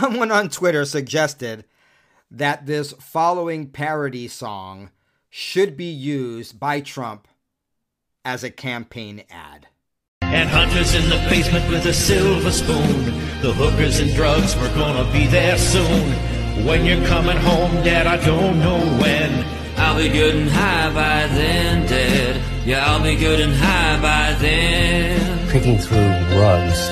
Someone on Twitter suggested that this following parody song should be used by Trump as a campaign ad. And Hunter's in the basement with a silver spoon. The hookers and drugs were gonna be there soon. When you're coming home, Dad, I don't know when. I'll be good and high by then, Dad. Yeah, I'll be good and high by then. Picking through rugs,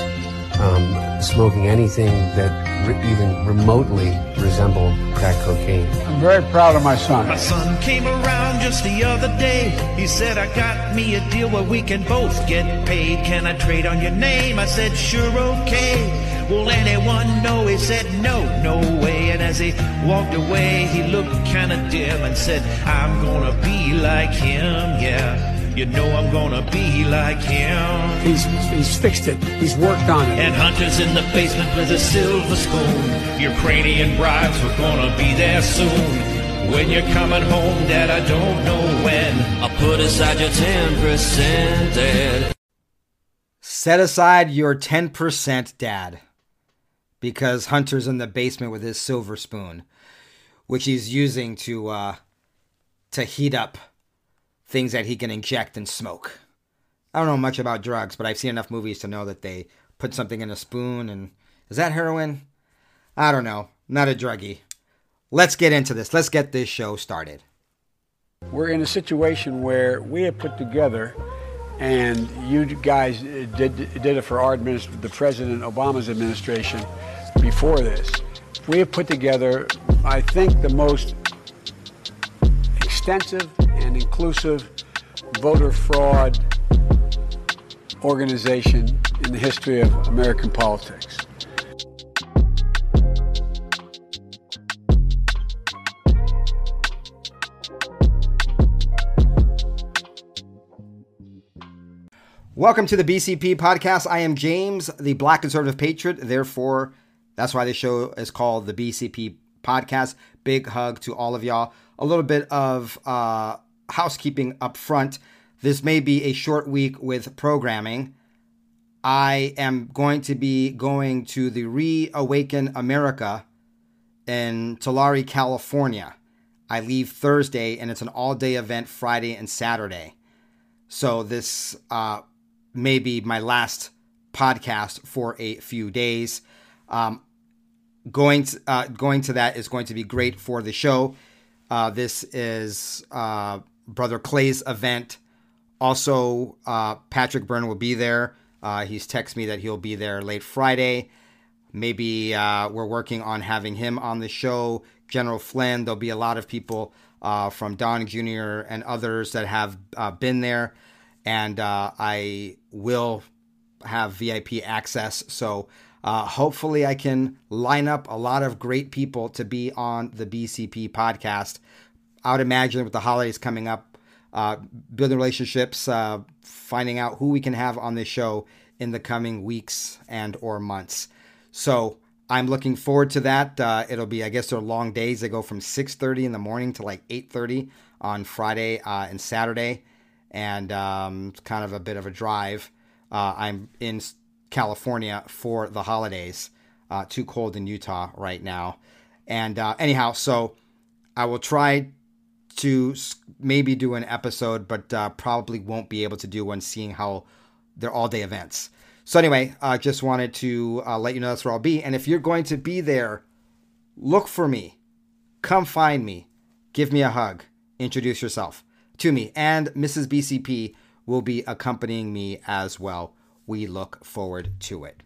smoking anything that even remotely resembled crack cocaine. I'm very proud of my son. My son came around just the other day. He said, I got me a deal where we can both get paid. Can I trade on your name? I said, sure, okay. Will anyone know? He said, no, no way. And as he walked away, he looked kind of dim and said, I'm gonna be like him, yeah. You know I'm gonna be like him. He's fixed it. He's worked on it. And Hunter's in the basement with a silver spoon. Ukrainian brides were gonna be there soon. When you're coming home, Dad, I don't know when. I'll put aside your 10%, Dad. Set aside your 10%, Dad. Because Hunter's in the basement with his silver spoon, which he's using to heat up things that he can inject and smoke. I don't know much about drugs, but I've seen enough movies to know that they put something in a spoon and... Is that heroin? I don't know. Not a druggie. Let's get into this. Let's get this show started. We're in a situation where we have put together, and you guys did it for our the President Obama's administration before this. We have put together, I think, the most extensive and inclusive voter fraud organization in the history of American politics. Welcome to the BCP Podcast. I am James, the Black conservative patriot. Therefore, that's why this show is called the BCP Podcast. Big hug to all of y'all. A little bit of housekeeping up front. This may be a short week with programming. I am going to be going to the Reawaken America in Tulare, California. I leave Thursday, and it's an all-day event Friday and Saturday. So this may be my last podcast for a few days. Going to that is going to be great for the show. This is Brother Clay's event. Also, Patrick Byrne will be there. He's texted me that he'll be there late Friday. Maybe we're working on having him on the show. General Flynn, there'll be a lot of people from Don Jr. and others that have been there. And I will have VIP access. So hopefully I can line up a lot of great people to be on the BCP Podcast. I would imagine with the holidays coming up, building relationships, finding out who we can have on this show in the coming weeks and or months. So I'm looking forward to that. It'll be, I guess they're long days. They go from 6:30 in the morning to like 8:30 on Friday and Saturday. And it's kind of a bit of a drive. I'm in California for the holidays. Too cold in Utah right now. And anyhow, so I will try to maybe do an episode, but probably won't be able to do one seeing how they're all-day events. So anyway, I just wanted to let you know that's where I'll be. And if you're going to be there, look for me. Come find me. Give me a hug. Introduce yourself to me. And Mrs. BCP will be accompanying me as well. We look forward to it.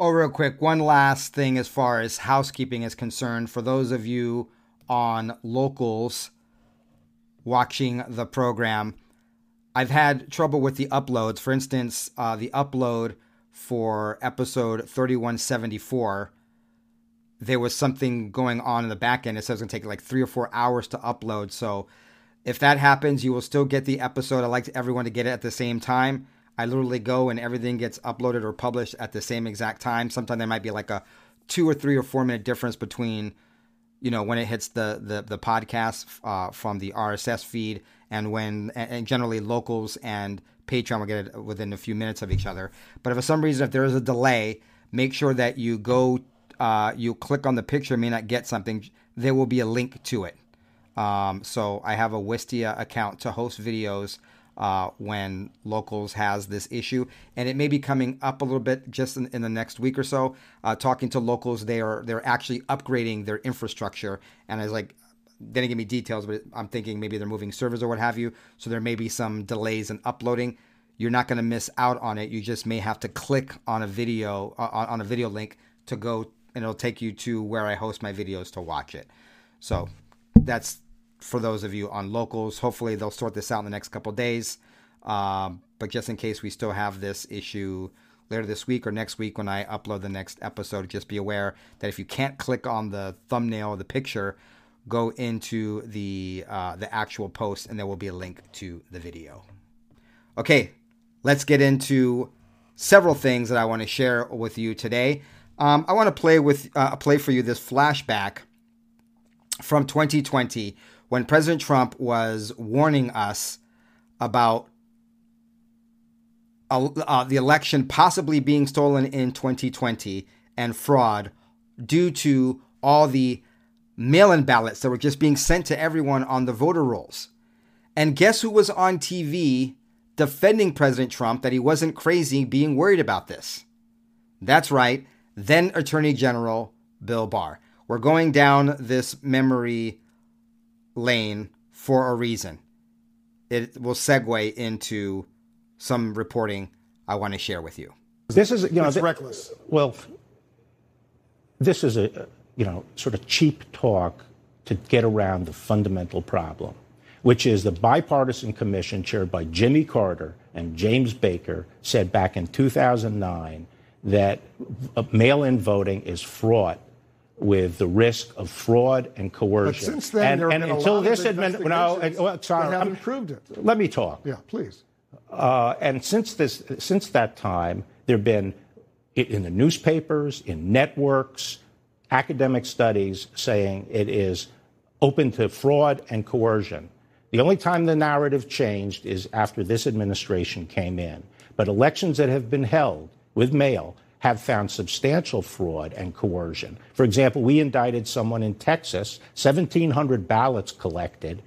Oh, real quick, one last thing as far as housekeeping is concerned. For those of you on locals watching the program, I've had trouble with the uploads. For instance, the upload for episode 3174, there was something going on in the back end. It says it's going to take like 3 or 4 hours to upload. So if that happens, you will still get the episode. I'd like everyone to get it at the same time. I literally go and everything gets uploaded or published at the same exact time. Sometimes there might be like a 2 or 3 or 4 minute difference between, you know, when it hits the podcast from the RSS feed and when, and generally locals and Patreon will get it within a few minutes of each other. But if for some reason, if there is a delay, make sure that you go you click on the picture, may not get something, there will be a link to it. So I have a Wistia account to host videos when Locals has this issue. And it may be coming up a little bit just in the next week or so. Talking to Locals, they're actually upgrading their infrastructure. And I was like, they didn't give me details, but I'm thinking maybe they're moving servers or what have you. So there may be some delays in uploading. You're not going to miss out on it. You just may have to click on a video on a video link to go, and it'll take you to where I host my videos to watch it. So that's for those of you on Locals. Hopefully they'll sort this out in the next couple of days. But just in case we still have this issue later this week or next week when I upload the next episode, just be aware that if you can't click on the thumbnail of the picture, go into the actual post and there will be a link to the video. Okay, let's get into several things that I want to share with you today. I want to play for you this flashback from 2020 when President Trump was warning us about the election possibly being stolen in 2020 and fraud due to all the mail-in ballots that were just being sent to everyone on the voter rolls. And guess who was on TV defending President Trump that he wasn't crazy being worried about this? That's right, then Attorney General Bill Barr. We're going down this memory lane for a reason. It will segue into some reporting I want to share with you. This is, you know, it's reckless. Well, this is a, you know, sort of cheap talk to get around the fundamental problem, which is the bipartisan commission chaired by Jimmy Carter and James Baker said back in 2009 that mail-in voting is fraught with the risk of fraud and coercion. But since then, and, there have been until a lot this administration, haven't proved it. Let me talk. Yeah, please. And since that time, there have been in the newspapers, in networks, academic studies saying it is open to fraud and coercion. The only time the narrative changed is after this administration came in. But elections that have been held with mail have found substantial fraud and coercion. For example, we indicted someone in Texas, 1,700 ballots collected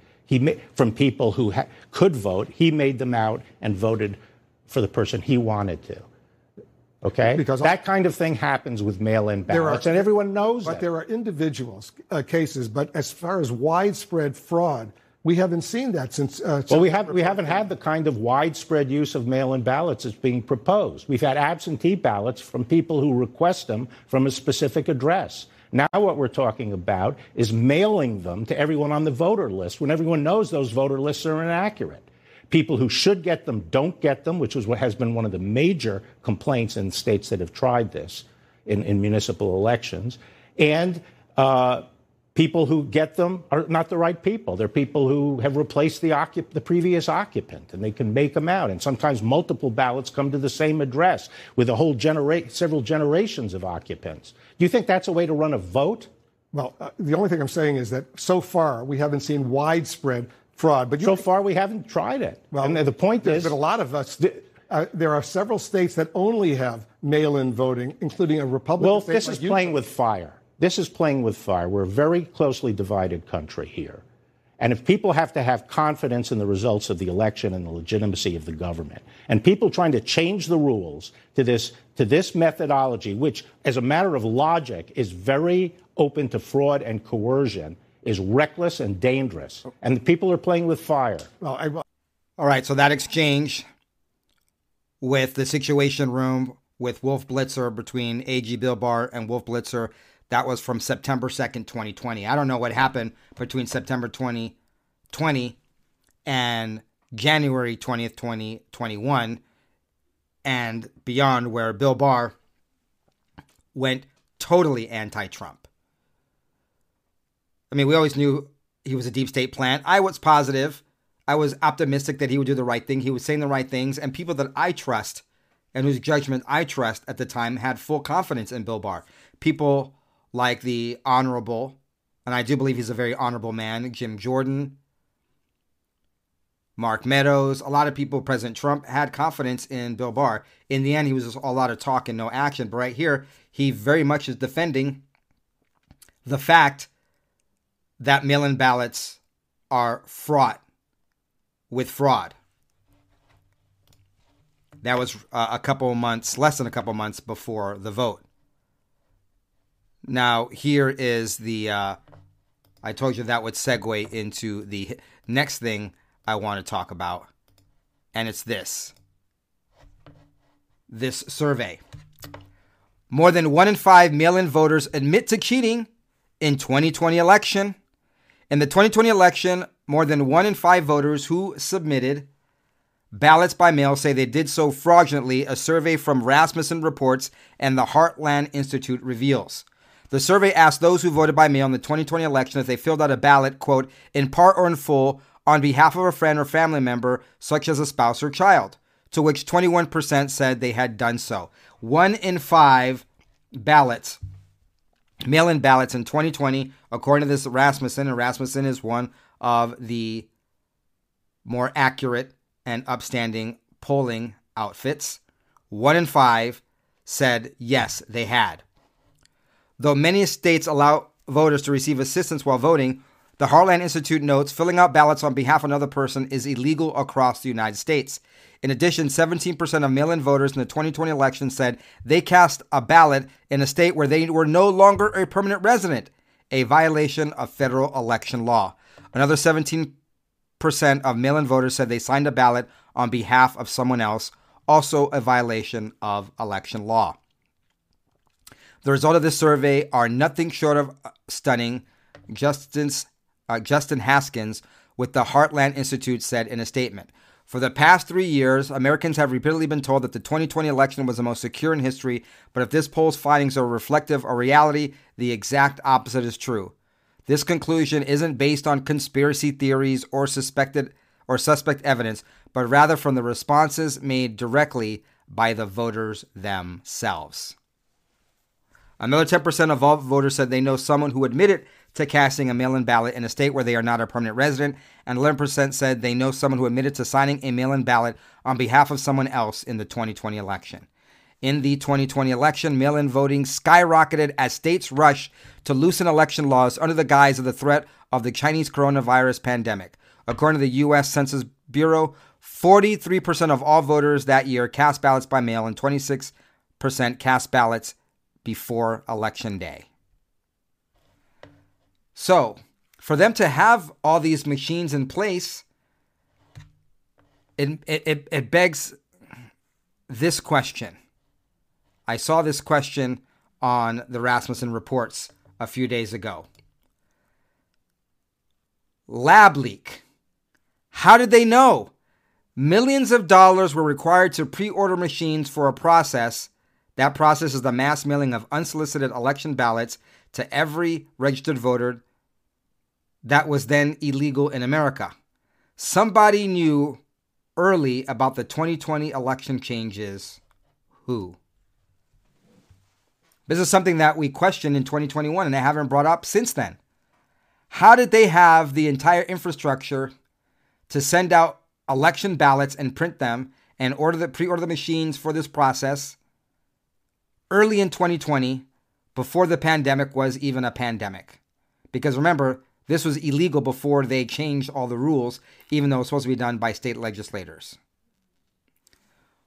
from people who could vote. He made them out and voted for the person he wanted to. Okay? Because that kind of thing happens with mail-in ballots, and everyone knows that. But there are individual cases, but as far as widespread fraud, we haven't seen that since... we haven't had the kind of widespread use of mail-in ballots that's being proposed. We've had absentee ballots from people who request them from a specific address. Now what we're talking about is mailing them to everyone on the voter list when everyone knows those voter lists are inaccurate. People who should get them don't get them, which is what has been one of the major complaints in states that have tried this in municipal elections. And... people who get them are not the right people. They're people who have replaced the previous occupant, and they can make them out. And sometimes multiple ballots come to the same address with a whole several generations of occupants. Do you think that's a way to run a vote? Well, the only thing I'm saying is that so far we haven't seen widespread fraud. But so far we haven't tried it. Well, and the point is that a lot of us. There are several states that only have mail-in voting, including a Republican. Well, this is playing with fire. This is playing with fire. We're a very closely divided country here. And if people have to have confidence in the results of the election and the legitimacy of the government, and people trying to change the rules to this methodology, which, as a matter of logic, is very open to fraud and coercion, is reckless and dangerous. And the people are playing with fire. Well, all right, so that exchange with the Situation Room with Wolf Blitzer between AG Bill Barr and Wolf Blitzer, that was from September 2nd, 2020. I don't know what happened between September 2020 and January 20th, 2021 and beyond, where Bill Barr went totally anti-Trump. I mean, we always knew he was a deep state plant. I was positive. I was optimistic that he would do the right thing. He was saying the right things, and people that I trust and whose judgment I trust at the time had full confidence in Bill Barr. People like the Honorable, and I do believe he's a very honorable man, Jim Jordan, Mark Meadows, a lot of people, President Trump had confidence in Bill Barr. In the end, he was just a lot of talk and no action. But right here, he very much is defending the fact that mail-in ballots are fraught with fraud. That was a couple months, less than a couple months before the vote. Now, here is the, I told you that would segue into the next thing I want to talk about. And it's this survey. More than 1 in 5 mail-in voters admit to cheating in 2020 election. In the 2020 election, more than 1 in 5 voters who submitted ballots by mail say they did so fraudulently, a survey from Rasmussen Reports and the Heartland Institute reveals. The survey asked those who voted by mail in the 2020 election if they filled out a ballot, quote, in part or in full, on behalf of a friend or family member, such as a spouse or child, to which 21% said they had done so. 1 in 5 ballots, mail-in ballots in 2020, according to this Rasmussen, and Rasmussen is one of the more accurate and upstanding polling outfits, 1 in 5 said yes, they had. Though many states allow voters to receive assistance while voting, the Heartland Institute notes filling out ballots on behalf of another person is illegal across the United States. In addition, 17% of mail-in voters in the 2020 election said they cast a ballot in a state where they were no longer a permanent resident, a violation of federal election law. Another 17% of mail-in voters said they signed a ballot on behalf of someone else, also a violation of election law. The result of this survey are nothing short of stunning. Justin Haskins with the Heartland Institute said in a statement, for the past 3 years, Americans have repeatedly been told that the 2020 election was the most secure in history, but if this poll's findings are reflective of reality, the exact opposite is true. This conclusion isn't based on conspiracy theories or suspect evidence, but rather from the responses made directly by the voters themselves. Another 10% of all voters said they know someone who admitted to casting a mail-in ballot in a state where they are not a permanent resident, and 11% said they know someone who admitted to signing a mail-in ballot on behalf of someone else in the 2020 election. In the 2020 election, mail-in voting skyrocketed as states rushed to loosen election laws under the guise of the threat of the Chinese coronavirus pandemic. According to the U.S. Census Bureau, 43% of all voters that year cast ballots by mail and 26% cast ballots before Election Day. So, for them to have all these machines in place, it begs this question. I saw this question on the Rasmussen Reports a few days ago. Lab leak. How did they know? Millions of dollars were required to pre-order machines for a process. That process is the mass mailing of unsolicited election ballots to every registered voter that was then illegal in America. Somebody knew early about the 2020 election changes. Who? This is something that we questioned in 2021 and I haven't brought up since then. How did they have the entire infrastructure to send out election ballots and print them and pre-order the machines for this process early in 2020 before the pandemic was even a pandemic? Because remember, this was illegal before they changed all the rules, even though it was supposed to be done by state legislators.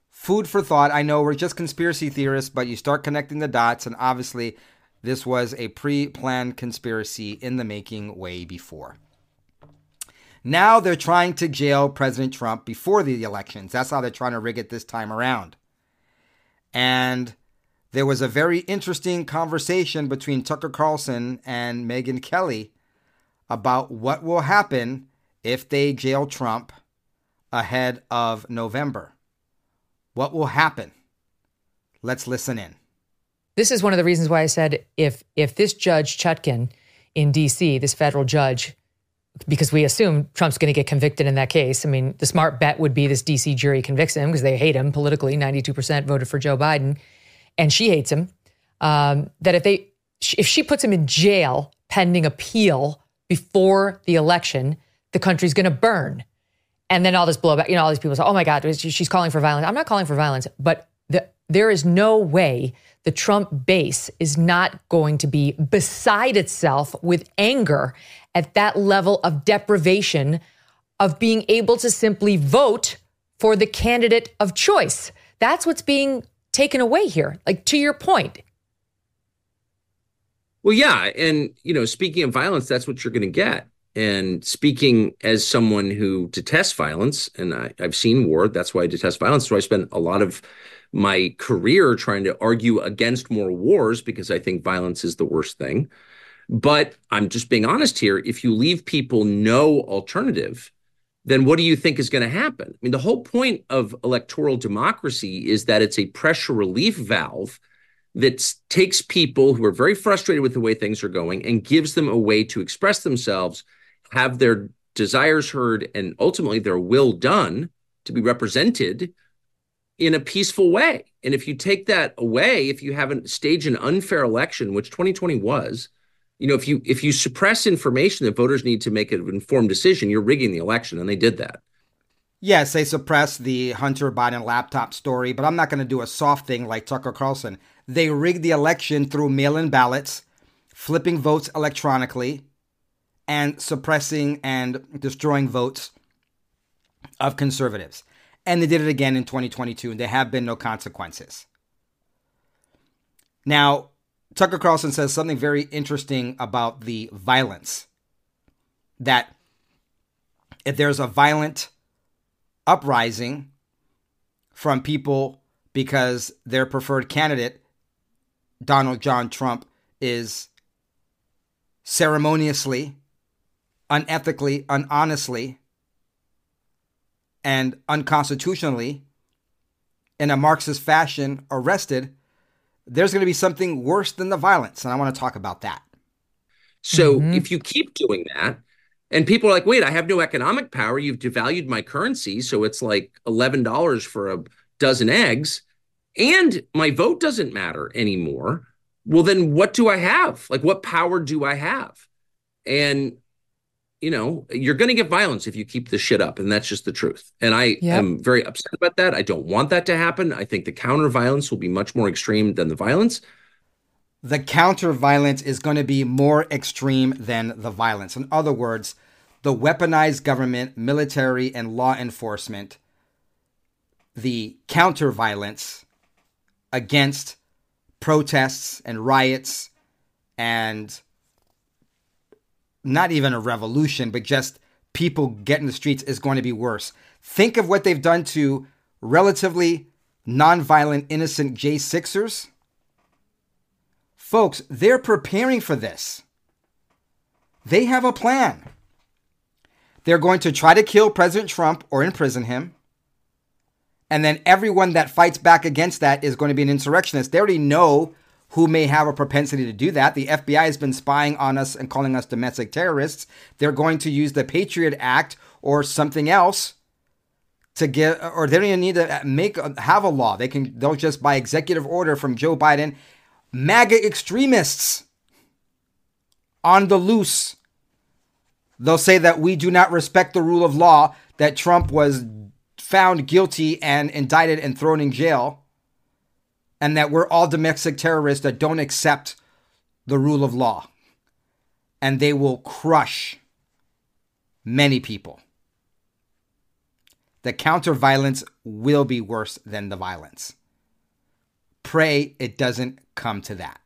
Food for thought. I know we're just conspiracy theorists, but you start connecting the dots, and obviously this was a pre-planned conspiracy in the making way before. Now they're trying to jail President Trump before the elections. That's how they're trying to rig it this time around. And there was a very interesting conversation between Tucker Carlson and Megyn Kelly about what will happen if they jail Trump ahead of November. What will happen? Let's listen in. This is one of the reasons why I said if this Judge Chutkin in D.C., this federal judge, because we assume Trump's going to get convicted in that case. I mean, the smart bet would be this D.C. jury convicts him because they hate him politically. 92% voted for Joe Biden, and she hates him. That if she puts him in jail pending appeal before the election, the country's going to burn. And then all this blowback, you know, all these people say, oh my God, she's calling for violence. I'm not calling for violence, but there is no way the Trump base is not going to be beside itself with anger at that level of deprivation of being able to simply vote for the candidate of choice. That's what's being taken away here, like to your point. Well, yeah. And, you know, speaking of violence, that's what you're going to get. And speaking as someone who detests violence, and I've seen war, that's why I detest violence. So I spent a lot of my career trying to argue against more wars because I think violence is the worst thing. But I'm just being honest here. If you leave people no alternative, then what do you think is going to happen? I mean, the whole point of electoral democracy is that it's a pressure relief valve that takes people who are very frustrated with the way things are going and gives them a way to express themselves, have their desires heard, and ultimately their will done to be represented in a peaceful way. And if you take that away, if you haven't staged an unfair election, which 2020 was, you know, if you suppress information that voters need to make an informed decision, you're rigging the election, and they did that. Yes, they suppressed the Hunter Biden laptop story, but I'm not going to do a soft thing like Tucker Carlson. They rigged the election through mail-in ballots, flipping votes electronically, and suppressing and destroying votes of conservatives. And they did it again in 2022, and there have been no consequences. Now, Tucker Carlson says something very interesting about the violence, that if there's a violent uprising from people because their preferred candidate, Donald John Trump, is ceremoniously, unethically, unhonestly, and unconstitutionally, in a Marxist fashion, arrested, there's going to be something worse than the violence. And I want to talk about that. So if you keep doing that, and people are like, wait, I have no economic power. You've devalued my currency. So it's like $11 for a dozen eggs. And my vote doesn't matter anymore. Well, then what do I have? Like, what power do I have? And, you know, you're going to get violence if you keep this shit up. And that's just the truth. And I am very upset about that. I don't want that to happen. I think the counter violence will be much more extreme than the violence. The counter violence is going to be more extreme than the violence. In other words, the weaponized government, military, and law enforcement, the counter violence against protests and riots and not even a revolution, but just people get in the streets is going to be worse. Think of what they've done to relatively nonviolent, innocent J6ers. Folks, they're preparing for this. They have a plan. They're going to try to kill President Trump or imprison him. And then everyone that fights back against that is going to be an insurrectionist. They already know who may have a propensity to do that. The FBI has been spying on us and calling us domestic terrorists. They're going to use the Patriot Act or something else to get, or they don't even need to have a law. They'll just by executive order from Joe Biden, MAGA extremists on the loose. They'll say that we do not respect the rule of law, that Trump was found guilty and indicted and thrown in jail, and that we're all domestic terrorists that don't accept the rule of law. And they will crush many people. The counter violence will be worse than the violence. Pray it doesn't come to that.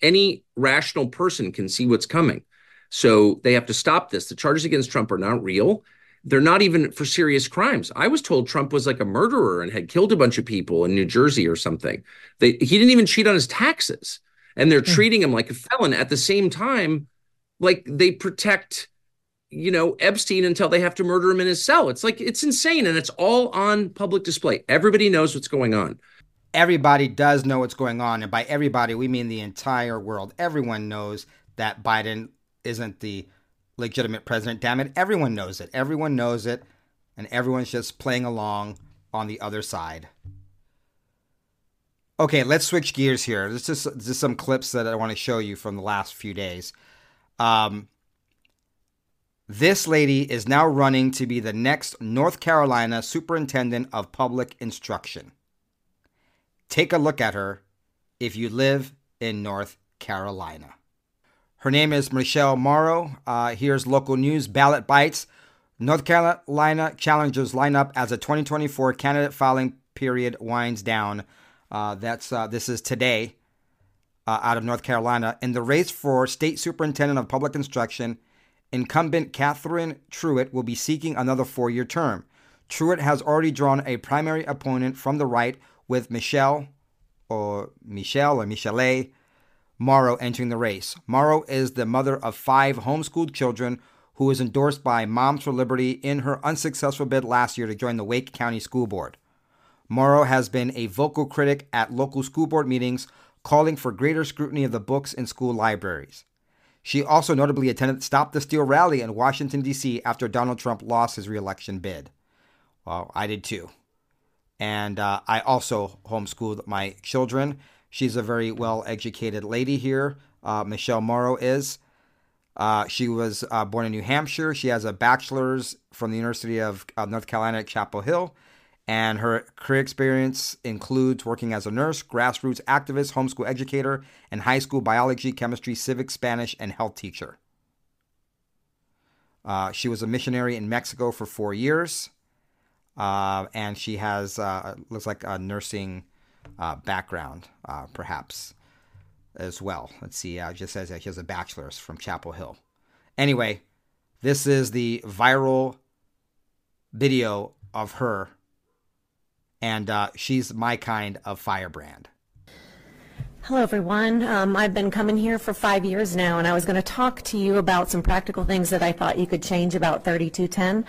Any rational person can see what's coming. So they have to stop this. The charges against Trump are not real. They're not even for serious crimes. I was told Trump was like a murderer and had killed a bunch of people in New Jersey or something. He didn't even cheat on his taxes. And they're treating him like a felon at the same time, like they protect, you know, Epstein until they have to murder him in his cell. It's like, it's insane. And it's all on public display. Everybody knows what's going on. Everybody does know what's going on. And by everybody, we mean the entire world. Everyone knows that Biden isn't the legitimate president, damn it. Everyone knows it. Everyone knows it. And everyone's just playing along on the other side. Okay, let's switch gears here. This is just some clips that I want to show you from the last few days. This lady is now running to be the next North Carolina Superintendent of Public Instruction. Take a look at her if you live in North Carolina. Her name is Michelle Morrow. Here's local news, Ballot Bites. North Carolina challengers line up as a 2024 candidate filing period winds down. This is today out of North Carolina. In the race for State Superintendent of Public Instruction, incumbent Catherine Truitt will be seeking another four-year term. Truitt has already drawn a primary opponent from the right, with Michelle Morrow entering the race. Morrow is the mother of five homeschooled children who was endorsed by Moms for Liberty in her unsuccessful bid last year to join the Wake County School Board. Morrow has been a vocal critic at local school board meetings, calling for greater scrutiny of the books in school libraries. She also notably attended Stop the Steal rally in Washington, D.C. after Donald Trump lost his re-election bid. Well, I did too. And I also homeschooled my children. She's a very well-educated lady here. Michelle Morrow is. She was born in New Hampshire. She has a bachelor's from the University of North Carolina at Chapel Hill. And her career experience includes working as a nurse, grassroots activist, homeschool educator, and high school biology, chemistry, civics, Spanish, and health teacher. She was a missionary in Mexico for 4 years. And she has, looks like a nursing background, perhaps, as well. Let's see, it just says that she has a bachelor's from Chapel Hill. Anyway, this is the viral video of her, and she's my kind of firebrand. Hello, everyone. I've been coming here for 5 years now, and I was going to talk to you about some practical things that I thought you could change about 3210.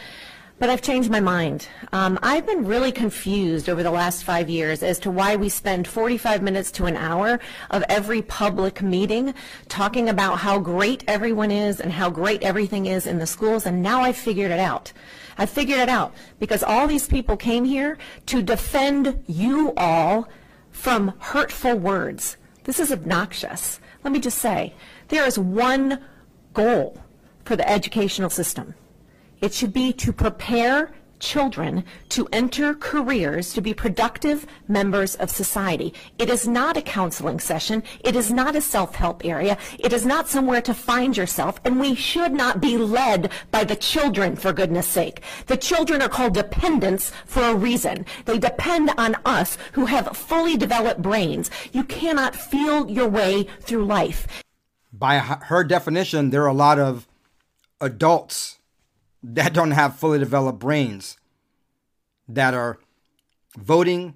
But I've changed my mind. I've been really confused over the last 5 years as to why we spend 45 minutes to an hour of every public meeting talking about how great everyone is and how great everything is in the schools, and now I've figured it out. I figured it out because all these people came here to defend you all from hurtful words. This is obnoxious. Let me just say, there is one goal for the educational system. It should be to prepare children to enter careers to be productive members of society. It is not a counseling session. It is not a self-help area. It is not somewhere to find yourself, and we should not be led by the children, for goodness sake. The children are called dependents for a reason. They depend on us who have fully developed brains. You cannot feel your way through life. By her definition, there are a lot of adults that don't have fully developed brains, that are voting,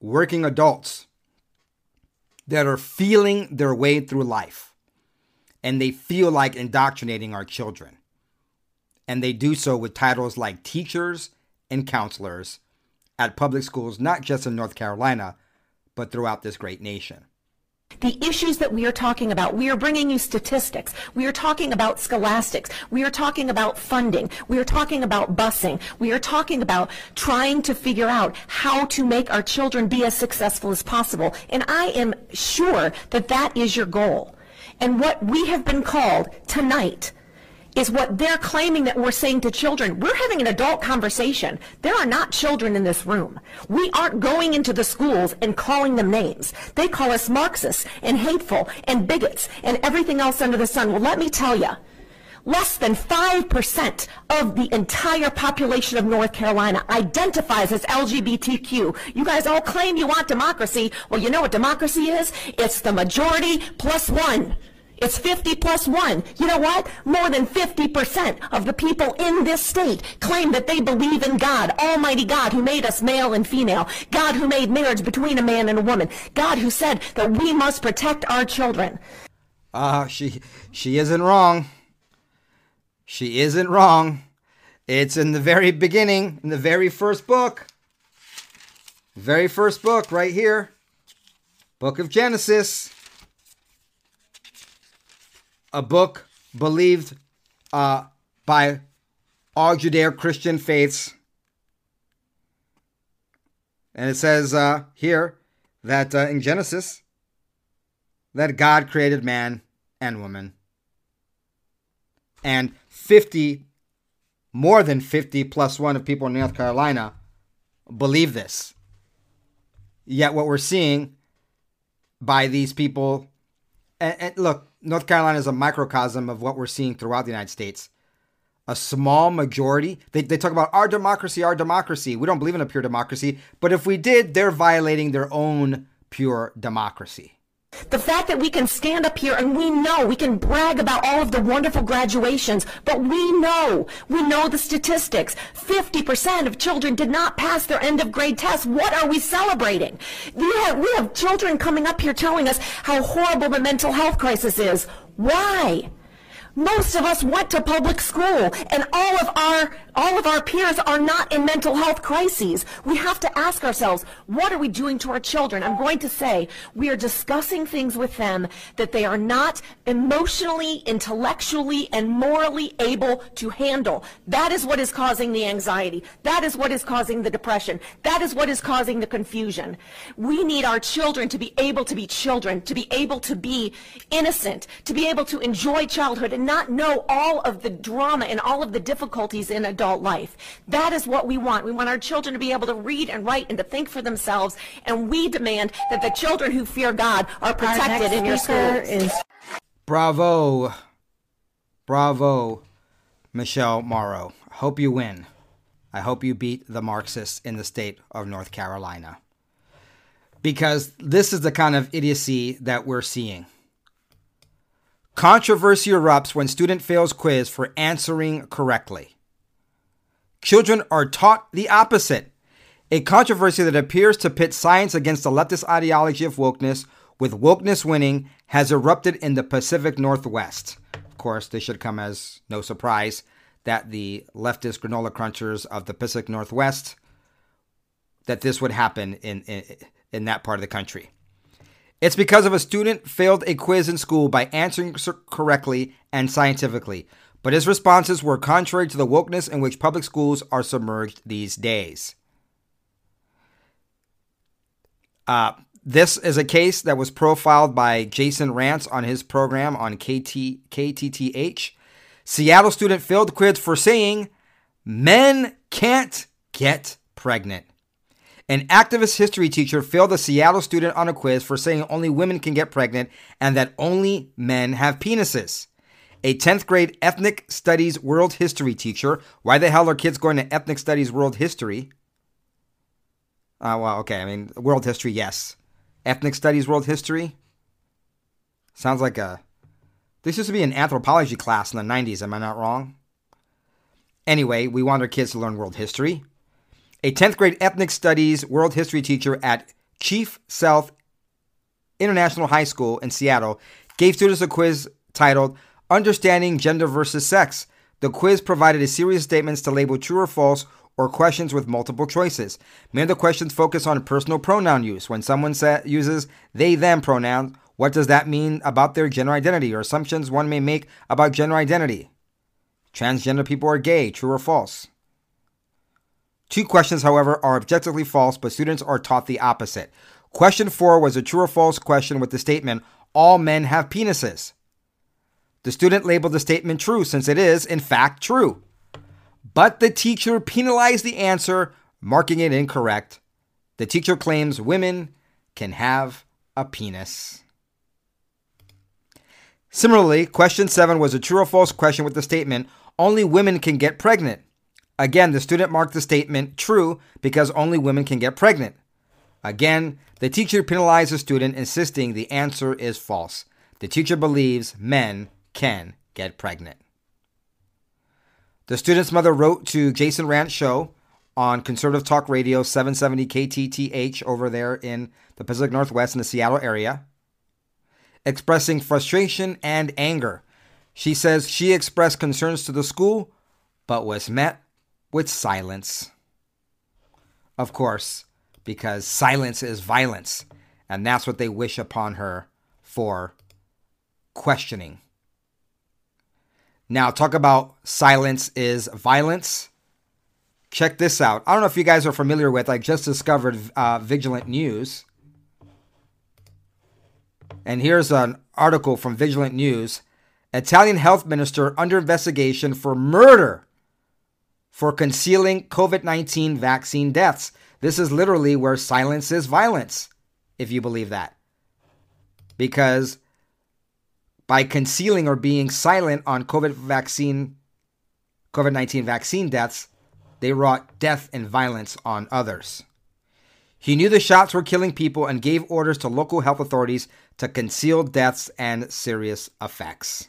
working adults, that are feeling their way through life. And they feel like indoctrinating our children. And they do so with titles like teachers and counselors at public schools, not just in North Carolina, but throughout this great nation. The issues that we are talking about, we are bringing you statistics. We are talking about scholastics. We are talking about funding. We are talking about busing. We are talking about trying to figure out how to make our children be as successful as possible. And I am sure that that is your goal. And what we have been called tonight is what they're claiming that we're saying to children. We're having an adult conversation. There are not children in this room. We aren't going into the schools and calling them names. They call us Marxists and hateful and bigots and everything else under the sun. Well, let me tell you, less than 5% of the entire population of North Carolina identifies as LGBTQ. You guys all claim you want democracy. Well, you know what democracy is? It's the majority plus one. It's 50 plus one. You know what? More than 50% of the people in this state claim that they believe in God, Almighty God, who made us male and female, God who made marriage between a man and a woman, God who said that we must protect our children. She isn't wrong. She isn't wrong. It's in the very beginning, in the very first book. Very first book right here. Book of Genesis. A book believed by all Judeo-Christian faiths. And it says here that in Genesis, that God created man and woman. and 50, more than 50 plus one of people in North Carolina believe this. Yet what we're seeing by these people, and look, North Carolina is a microcosm of what we're seeing throughout the United States. A small majority, they talk about our democracy, we don't believe in a pure democracy, but if we did, they're violating their own pure democracy. The fact that we can stand up here and we know, we can brag about all of the wonderful graduations, but we know the statistics. 50% of children did not pass their end of grade tests. What are we celebrating? We have children coming up here telling us how horrible the mental health crisis is. Why? Most of us went to public school, and all of our peers are not in mental health crises. We have to ask ourselves, what are we doing to our children? I'm going to say we are discussing things with them that they are not emotionally, intellectually, and morally able to handle. That is what is causing the anxiety. That is what is causing the depression. That is what is causing the confusion. We need our children to be able to be children, to be able to be innocent, to be able to enjoy childhood and not know all of the drama and all of the difficulties in adult life. That is what we want. We want our children to be able to read and write and to think for themselves, and we demand that the children who fear God are protected in your schools. Bravo. Bravo, Michelle Morrow. I hope you win. I hope you beat the Marxists in the state of North Carolina. Because this is the kind of idiocy that we're seeing. Controversy erupts when student fails quiz for answering correctly. Children are taught the opposite. A controversy that appears to pit science against the leftist ideology of wokeness, with wokeness winning, has erupted in the Pacific Northwest. Of course, this should come as no surprise that the leftist granola crunchers of the Pacific Northwest, that this would happen in that part of the country. It's because of a student failed a quiz in school by answering correctly and scientifically, but his responses were contrary to the wokeness in which public schools are submerged these days. This is a case that was profiled by Jason Rantz on his program on KTTH. Seattle student failed quiz for saying, "Men can't get pregnant." An activist history teacher failed a Seattle student on a quiz for saying only women can get pregnant and that only men have penises. A 10th grade ethnic studies world history teacher. Why the hell are kids going to ethnic studies world history? World history, yes. Ethnic studies world history? Sounds like this used to be an anthropology class in the 90s, am I not wrong? Anyway, we want our kids to learn world history. A 10th grade ethnic studies world history teacher at Chief South International High School in Seattle gave students a quiz titled Understanding Gender versus Sex. The quiz provided a series of statements to label true or false or questions with multiple choices. Many of the questions focus on personal pronoun use. When someone uses they/them pronouns, what does that mean about their gender identity or assumptions one may make about gender identity? Transgender people are gay, true or false? Two questions, however, are objectively false, but students are taught the opposite. Question 4 was a true or false question with the statement, all men have penises. The student labeled the statement true since it is, in fact, true. But the teacher penalized the answer, marking it incorrect. The teacher claims women can have a penis. Similarly, question 7 was a true or false question with the statement, only women can get pregnant. Again, the student marked the statement true because only women can get pregnant. Again, the teacher penalized the student, insisting the answer is false. The teacher believes men can get pregnant. The student's mother wrote to Jason Rantz Show on Conservative Talk Radio 770 KTTH over there in the Pacific Northwest in the Seattle area, expressing frustration and anger. She says she expressed concerns to the school, but was met with silence. Of course, because silence is violence, and that's what they wish upon her for questioning. Now, talk about silence is violence. Check this out. I don't know if you guys are familiar with, I just discovered Vigilant News. And here's an article from Vigilant News. Italian health minister under investigation for murder for concealing COVID-19 vaccine deaths. This is literally where silence is violence, if you believe that. Because by concealing or being silent on COVID-19 vaccine deaths, they wrought death and violence on others. He knew the shots were killing people and gave orders to local health authorities to conceal deaths and serious effects.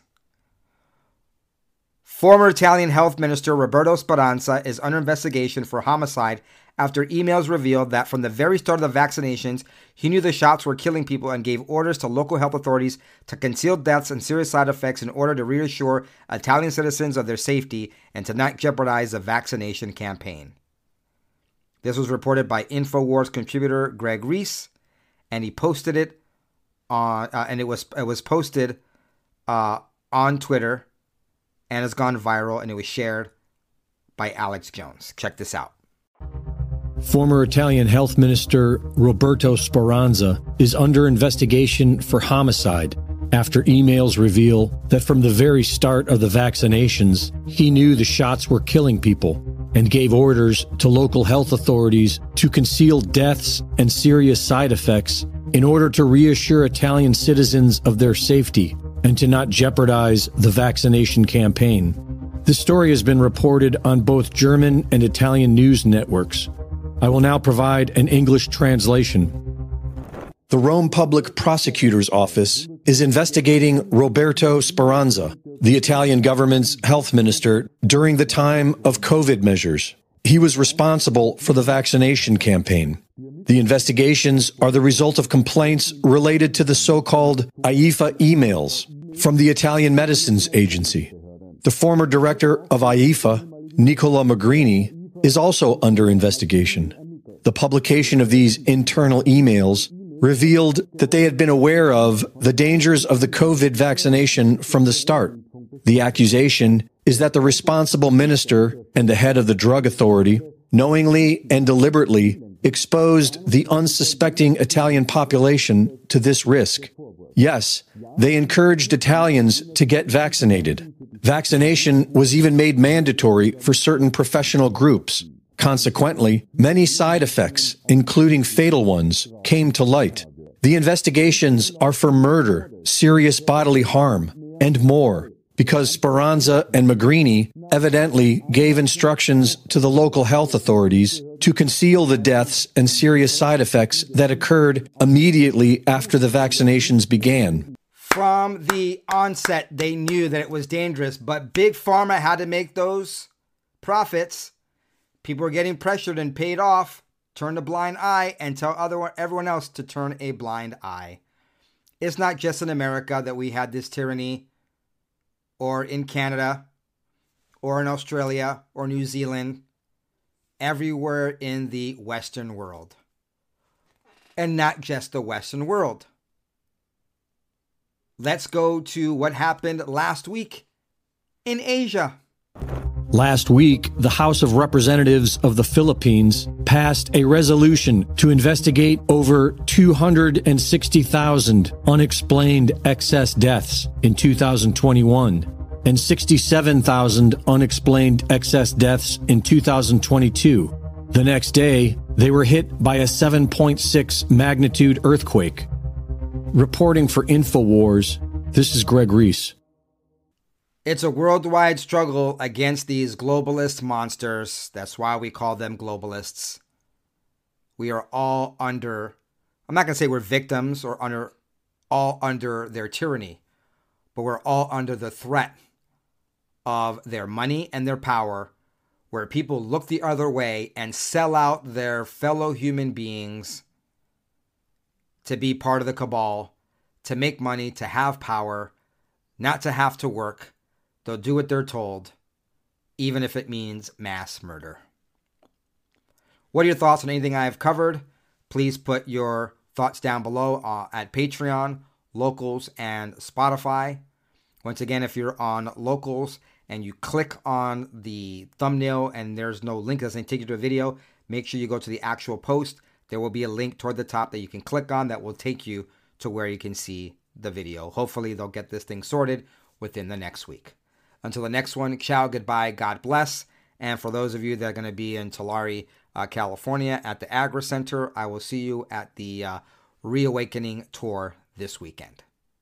Former Italian health minister Roberto Speranza is under investigation for homicide after emails revealed that from the very start of the vaccinations, he knew the shots were killing people and gave orders to local health authorities to conceal deaths and serious side effects in order to reassure Italian citizens of their safety and to not jeopardize the vaccination campaign. This was reported by InfoWars contributor Greg Reese, and he posted it on, and it was posted on Twitter, and it's gone viral, and it was shared by Alex Jones. Check this out. Former Italian health minister Roberto Speranza is under investigation for homicide after emails reveal that from the very start of the vaccinations, he knew the shots were killing people and gave orders to local health authorities to conceal deaths and serious side effects in order to reassure Italian citizens of their safety and to not jeopardize the vaccination campaign. This story has been reported on both German and Italian news networks. I will now provide an English translation. The Rome Public Prosecutor's Office is investigating Roberto Speranza, the Italian government's health minister, during the time of COVID measures. He was responsible for the vaccination campaign. The investigations are the result of complaints related to the so-called AIFA emails from the Italian Medicines Agency. The former director of AIFA, Nicola Magrini, is also under investigation. The publication of these internal emails revealed that they had been aware of the dangers of the COVID vaccination from the start. The accusation is that the responsible minister and the head of the drug authority knowingly and deliberately exposed the unsuspecting Italian population to this risk. Yes, they encouraged Italians to get vaccinated. Vaccination was even made mandatory for certain professional groups. Consequently, many side effects, including fatal ones, came to light. The investigations are for murder, serious bodily harm, and more, because Speranza and Magrini evidently gave instructions to the local health authorities to conceal the deaths and serious side effects that occurred immediately after the vaccinations began. From the onset, they knew that it was dangerous, but Big Pharma had to make those profits. People were getting pressured and paid off. Turn a blind eye and tell everyone else to turn a blind eye. It's not just in America that we had this tyranny, or in Canada, or in Australia, or New Zealand, everywhere in the Western world. And not just the Western world. Let's go to what happened last week in Asia. Last week, the House of Representatives of the Philippines passed a resolution to investigate over 260,000 unexplained excess deaths in 2021 and 67,000 unexplained excess deaths in 2022. The next day, they were hit by a 7.6 magnitude earthquake. Reporting for InfoWars, this is Greg Reese. It's a worldwide struggle against these globalist monsters. That's why we call them globalists. We are all under, I'm not going to say we're victims or all under their tyranny, but we're all under the threat of their money and their power, where people look the other way and sell out their fellow human beings to be part of the cabal, to make money, to have power, not to have to work. They'll do what they're told, even if it means mass murder. What are your thoughts on anything I have covered? Please put your thoughts down below at Patreon, Locals, and Spotify. Once again, if you're on Locals and you click on the thumbnail and there's no link that doesn't take you to a video, make sure you go to the actual post. There will be a link toward the top that you can click on that will take you to where you can see the video. Hopefully, they'll get this thing sorted. within the next week. Until the next one, ciao, goodbye, God bless. And for those of you that are going to be in Tulare, California at the Agra Center, I will see you at the Reawakening Tour this weekend.